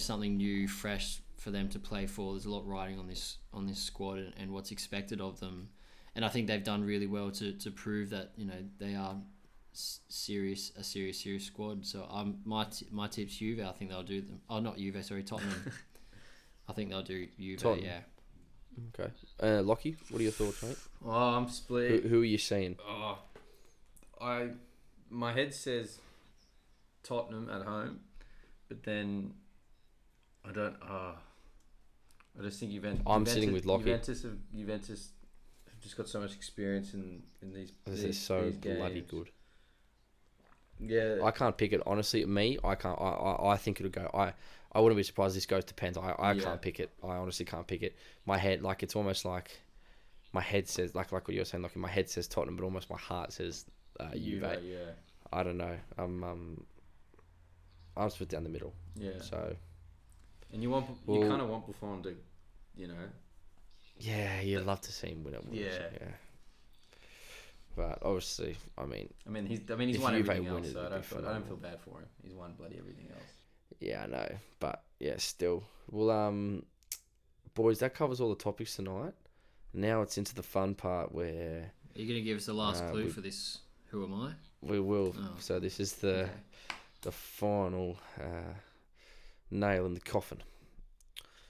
something new, fresh for them to play for. There's a lot riding on this squad and what's expected of them, and I think they've done really well to prove that they are serious squad. So my tip's Juve. I think they'll do them. Oh, not Juve, sorry, Tottenham. I think they'll do Juve. Tottenham. Yeah. Okay. Lockie, what are your thoughts, mate? Oh, I'm split. Who are you seeing? Oh, my head says Tottenham at home, but then I don't. I just think Juventus have just got so much experience in these. They're so bloody good. Yeah, I can't pick it honestly. Me, I can't. I think it'll go. I wouldn't be surprised. This goes to pens. I can't pick it. I honestly can't pick it. My head, like it's almost like my head says like what you're saying. Like my head says Tottenham, but almost my heart says Juve. Yeah. I don't know. I'm split down the middle. Yeah. So. And you kind of want Buffon to, Yeah, you'd love to see him win it. Yeah. But obviously, I mean, he's won everything else. So I don't feel bad for him. He's won bloody everything else. Yeah, I know. But yeah, still. Well, boys, that covers all the topics tonight. Now it's into the fun part where... Are you going to give us the last clue for this? Who am I? We will. Oh. So this is the final nail in the coffin.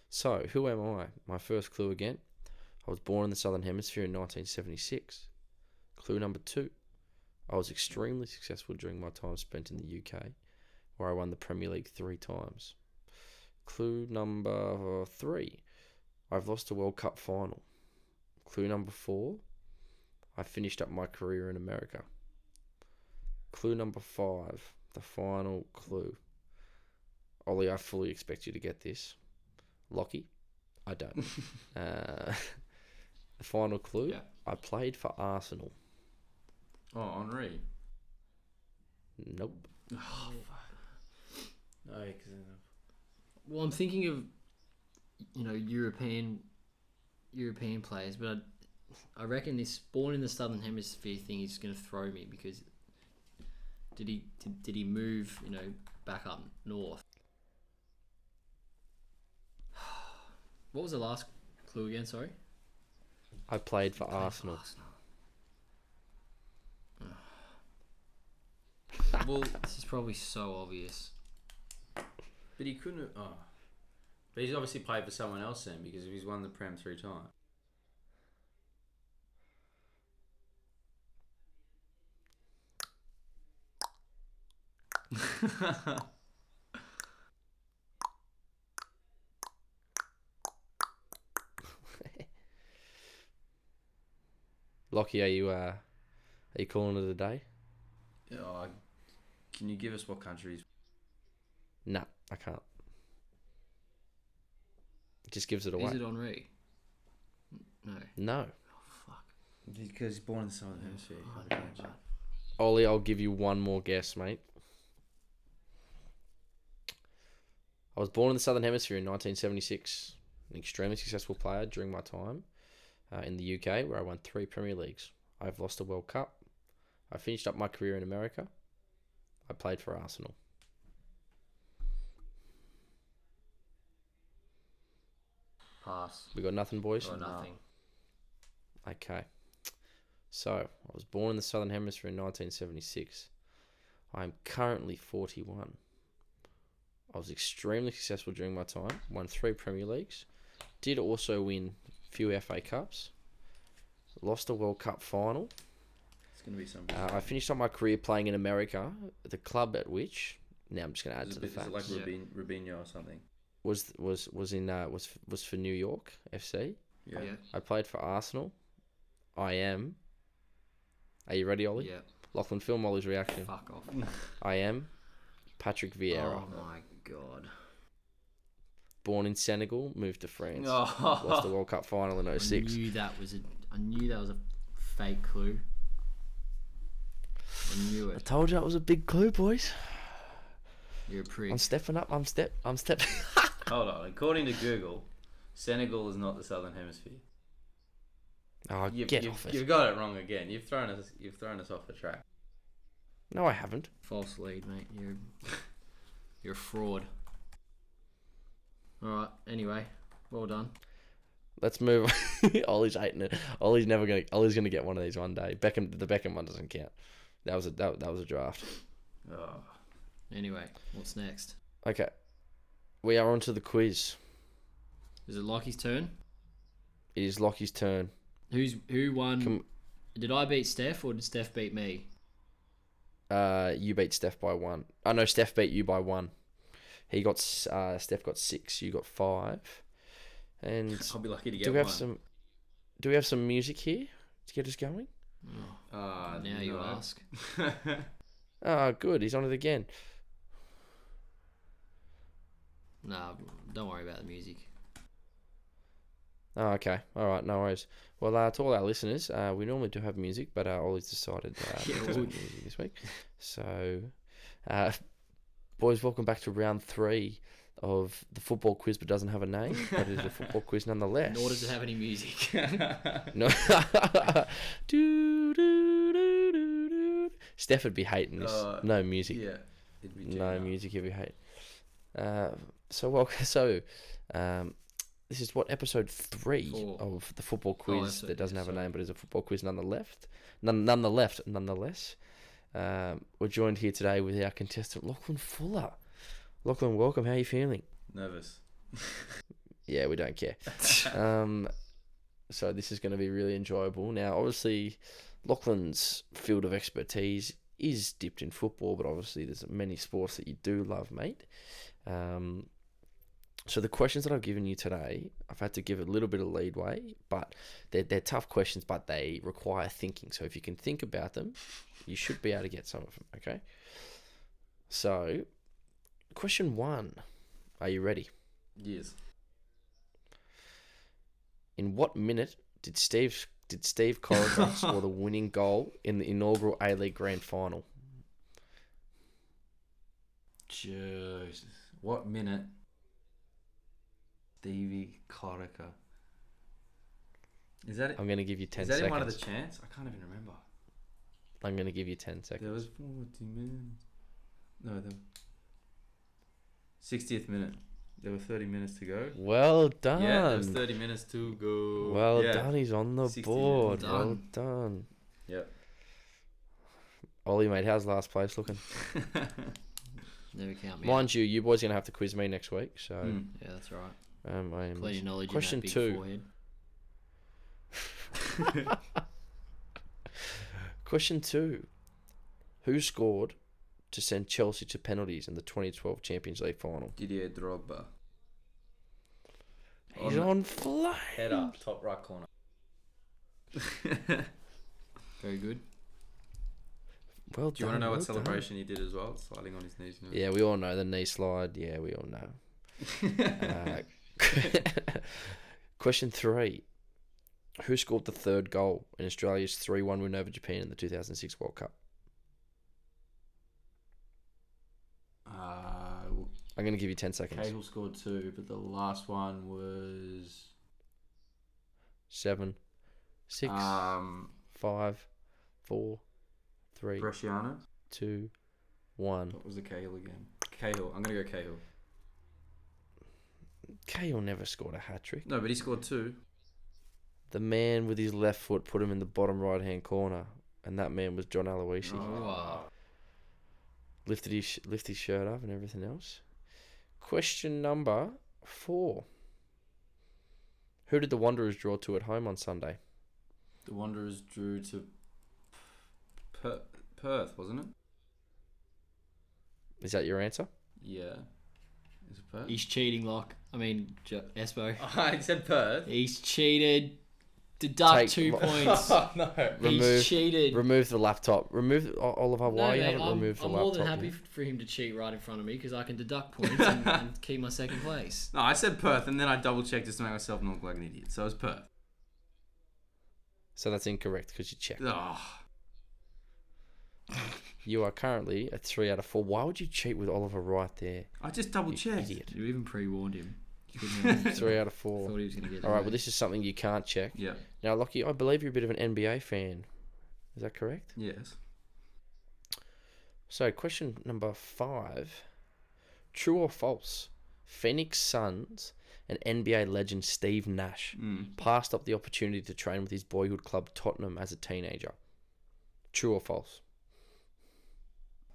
So, who am I? My first clue again. I was born in the Southern Hemisphere in 1976. Clue number 2. I was extremely successful during my time spent in the UK, where I won the Premier League 3 times. Clue number 3. I've lost a World Cup final. Clue number 4. I finished up my career in America. Clue number 5. The final clue. Ollie, I fully expect you to get this. Lockie, I don't. The final clue. Yeah. I played for Arsenal. Oh, Henri. Nope. Oh, fuck. No, because... Well, I'm thinking of, you know, European players, but I reckon this born in the Southern Hemisphere thing is going to throw me, because did he move, you know, back up north? What was the last clue again? Sorry. I played for Arsenal. Well, this is probably so obvious. But he couldn't have... Oh. But he's obviously played for someone else then, because he's won the Prem 3 times. Lockie, are you calling it a day? Can you give us what countries? No, I can't. It just gives it away. Is it Henri? No. No. Oh, fuck. Because he's born in the Southern Hemisphere. Oh, Ollie, I'll give you one more guess, mate. I was born in the Southern Hemisphere in 1976. An extremely successful player during my time in the UK, where I won 3 Premier Leagues. I've lost a World Cup. I finished up my career in America. I played for Arsenal. Pass. We got nothing, boys? Got nothing. Okay. So, I was born in the Southern Hemisphere in 1976. I am currently 41. I was extremely successful during my time. Won 3 Premier Leagues. Did also win a few FA Cups. Lost a World Cup final. It's going to be something. I finished up my career playing in America. The club at which... Now I'm just going to add to the facts. Is it like Rubinho or something? Was for New York FC. Yeah. Yeah. I played for Arsenal. I am. Are you ready, Ollie? Yeah. Lachlan, film Ollie's reaction. Fuck off. I am Patrick Vieira. Oh my god. Born in Senegal, moved to France. Oh. Lost the World Cup final in 06. I knew that was a fake clue. I knew it. I told you that was a big clue, boys. You're a prick. I'm stepping up. I'm stepping. Hold on. According to Google, Senegal is not the Southern Hemisphere. Oh, get off it. You've got it wrong again. You've thrown us off the track. No, I haven't. False lead, mate. You're a fraud. All right. Anyway, well done. Let's move on. Ollie's hating it. Ollie's gonna get one of these one day. The Beckham one doesn't count. That was a draft. Oh. Anyway, what's next? Okay. We are on to the quiz. Is it Lockie's turn? It is Lockie's turn. Who won? Did I beat Steph or did Steph beat me? You beat Steph by 1. Oh, no, Steph beat you by 1. He got Steph got 6, you got 5. And I'll be lucky to get one. Do we have some music here to get us going? Now you ask. Good. He's on it again. Nah, don't worry about the music. Oh, okay. All right, no worries. Well, to all our listeners, we normally do have music, but Ollie's decided to do music this week. So, boys, welcome back to round 3 of the football quiz, but doesn't have a name, but it is a football quiz nonetheless. Nor does it have any music. No. Do, do, do, do, do. Steph would be hating this. No music. Yeah. It'd be no music, he'd be hating. This is episode 3 of the football quiz that doesn't have a name, but is a football quiz nonetheless. We're joined here today with our contestant, Lachlan Fuller. Lachlan, welcome. How are you feeling? Nervous. Yeah, we don't care. So this is going to be really enjoyable. Now, obviously, Lachlan's field of expertise is dipped in football, but obviously there's many sports that you do love, mate. So the questions that I've given you today, I've had to give a little bit of leeway, but they're tough questions, but they require thinking. So if you can think about them, you should be able to get some of them, okay? So, question 1. Are you ready? Yes. In what minute did Steve Corrigan score the winning goal in the inaugural A League Grand Final? Jeez. What minute? Stevie Corica. Is that it? I'm going to give you 10 seconds. Is that seconds. In one of the chants? I can't even remember. I'm going to give you 10 seconds. There was 40 minutes. No, the 60th minute. There were 30 minutes to go. Well done. Yeah, there was 30 minutes to go. Well done. He's on the board. Minutes. Well done. Yep. Ollie, mate, how's last place looking? Never count me. Mind you, you boys are going to have to quiz me next week. So yeah, that's right. I am. Play your knowledge. Question 2. Question 2. Who scored to send Chelsea to penalties in the 2012 Champions League final? Didier Drogba. He's on flight. Head up, top right corner. Very good. Well done. Do you want to know what celebration he did as well? Sliding on his knees. Now. Yeah, we all know the knee slide. Yeah, we all know. Question 3. Who scored the third goal in Australia's 3-1 win over Japan in the 2006 World Cup? I'm going to give you 10 seconds. Cahill scored 2, but the last one was 7, 6, 5, 4, 3, Bresciano, 2, 1. What was the Cahill again? Cahill. I'm going to go Cahill. Cahill never scored a hat-trick. No, but he scored 2. The man with his left foot put him in the bottom right-hand corner, and that man was John Aloisi. Oh. Lifted his shirt up and everything else. Question number 4. Who did the Wanderers draw to at home on Sunday? The Wanderers drew to Perth, wasn't it? Is that your answer? Yeah. He's cheating, Locke. I mean, Espo. I said Perth. He's cheated. Deduct 2 points. Oh, no. He's cheated. Remove the laptop. Oliver, why you haven't removed the laptop? I'm more than happy for him to cheat right in front of me because I can deduct points and keep my second place. No, I said Perth and then I double-checked just to make myself not look like an idiot. So it was Perth. So that's incorrect because you checked. Oh. You are currently at 3 out of 4. Why would you cheat with Oliver right there? I just double-checked. You even pre-warned him. 3 out of 4. Thought he was going to get that. All right, well, this is something you can't check. Yeah. Now, Lockie, I believe you're a bit of an NBA fan. Is that correct? Yes. So, question number 5. True or false? Phoenix Suns and NBA legend Steve Nash passed up the opportunity to train with his boyhood club Tottenham as a teenager. True or false?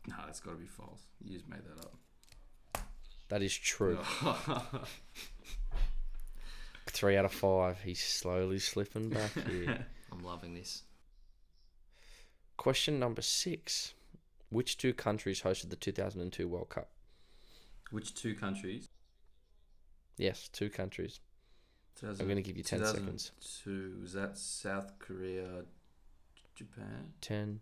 No, that's got to be false. You just made that up. That is true. 3 out of 5. He's slowly slipping back here. I'm loving this. Question number 6. Which two countries hosted the 2002 World Cup? Which two countries? Yes, two countries. I'm going to give you 10 seconds. 2002. Was that South Korea, Japan? 10.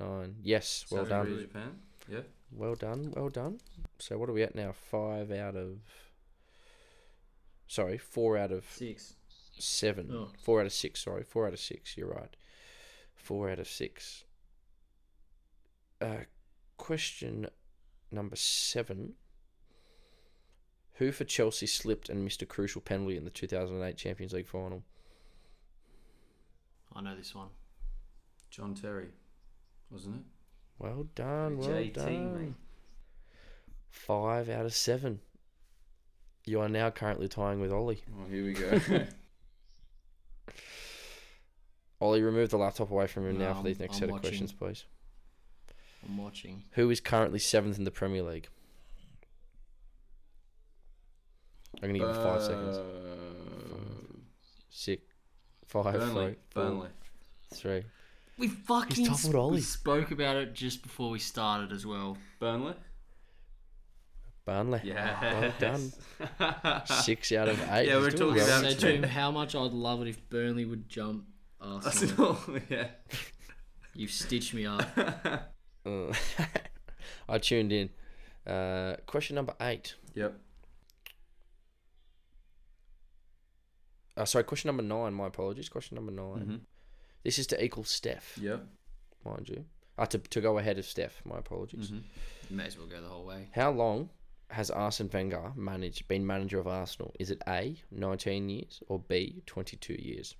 9. Yes, well done. South Korea, Japan. Yeah. Well done, well done. So what are we at now? 4 out of 6. 7. 4 out of 6, sorry. 4 out of 6, you're right. 4 out of 6. Question number 7. Who for Chelsea slipped and missed a crucial penalty in the 2008 Champions League final? I know this one. John Terry. Wasn't it? Well done, well done. Mate. 5 out of 7. You are now currently tying with Ollie. Oh, here we go. Ollie, remove the laptop away from him now for these next set of questions, please. I'm watching. Who is currently 7th in the Premier League? I'm going to give you 5 seconds. 5, Burnley. 3. We fucking spoke about it just before we started as well. Burnley. Yeah. Well done. 6 out of 8. Yeah, we're talking about it. Dream how much I'd love it if Burnley would jump Arsenal. Yeah. You've stitched me up. I tuned in. Question number 8. Yep. Sorry, question number 9. My apologies. Question number 9. Mm-hmm. This is to equal Steph. Yep. Mind you. To go ahead of Steph. My apologies. Mm-hmm. May as well go the whole way. How long has Arsene Wenger been manager of Arsenal? Is it A, 19 years, or B, 22 years?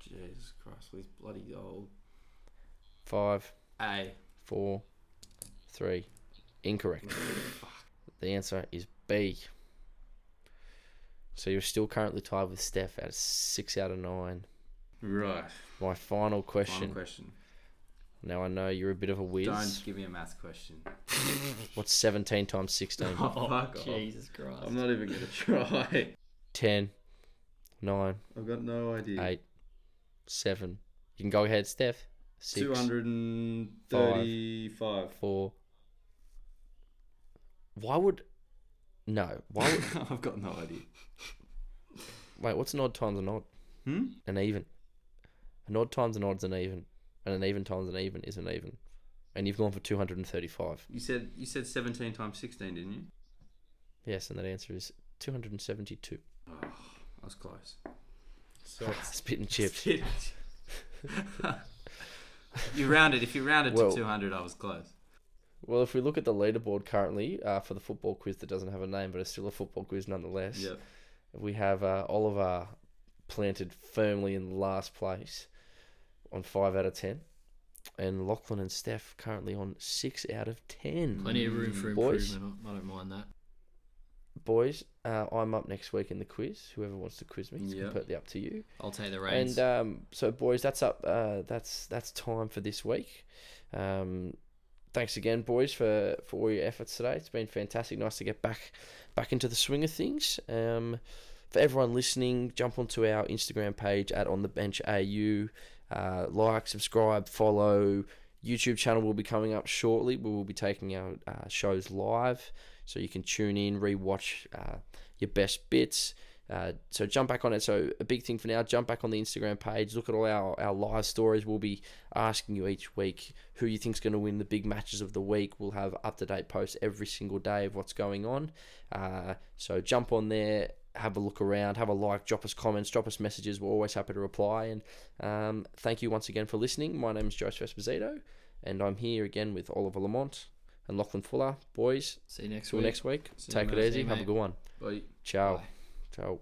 Jesus Christ, he's bloody old. 5. A. 4. 3. Incorrect. The answer is B. So you're still currently tied with Steph at 6 out of 9. Right. My final question. Now I know you're a bit of a whiz. Don't give me a math question. What's 17 times 16? Oh, fuck Jesus off. Christ. I'm not even going to try. 10. 9. I've got no idea. 8. 7. You can go ahead, Steph. 6. 235. 4. Why would... I've got no idea. Wait, what's an odd times an odd? An even. An odd times an odd's an even. And an even times an even is an even. And you've gone for 235. You said 17 times 16, didn't you? Yes, and that answer is 272. Oh, I was close. So spit and chips. You rounded. If you rounded to 200, I was close. Well, if we look at the leaderboard currently for the football quiz that doesn't have a name, but it's still a football quiz nonetheless, yep. We have Oliver planted firmly in last place on 5 out of 10, and Lachlan and Steph currently on 6 out of 10. Plenty of room for improvement. Boys, I don't mind that. Boys, I'm up next week in the quiz. Whoever wants to quiz me, it's completely up to you. I'll take the reins. And so, boys, that's up. That's time for this week. Thanks again, boys, for all your efforts today. It's been fantastic. Nice to get back into the swing of things. For everyone listening, jump onto our Instagram page at On The Bench AU. Like, subscribe, follow. YouTube channel will be coming up shortly. We will be taking our shows live, so you can tune in, rewatch your best bits. So jump back on it. So a big thing for now, jump back on the Instagram page, look at all our live stories. We'll be asking you each week who you think's going to win the big matches of the week. We'll have up-to-date posts every single day of what's going on. So jump on there, have a look around, have a like, drop us comments, drop us messages. We're always happy to reply. And thank you once again for listening. My name is Joyce Vesposito, and I'm here again with Oliver Lamont and Lachlan Fuller. Boys, see you next week. Take it easy. Have a good one. Bye. Ciao. Bye. Ciao.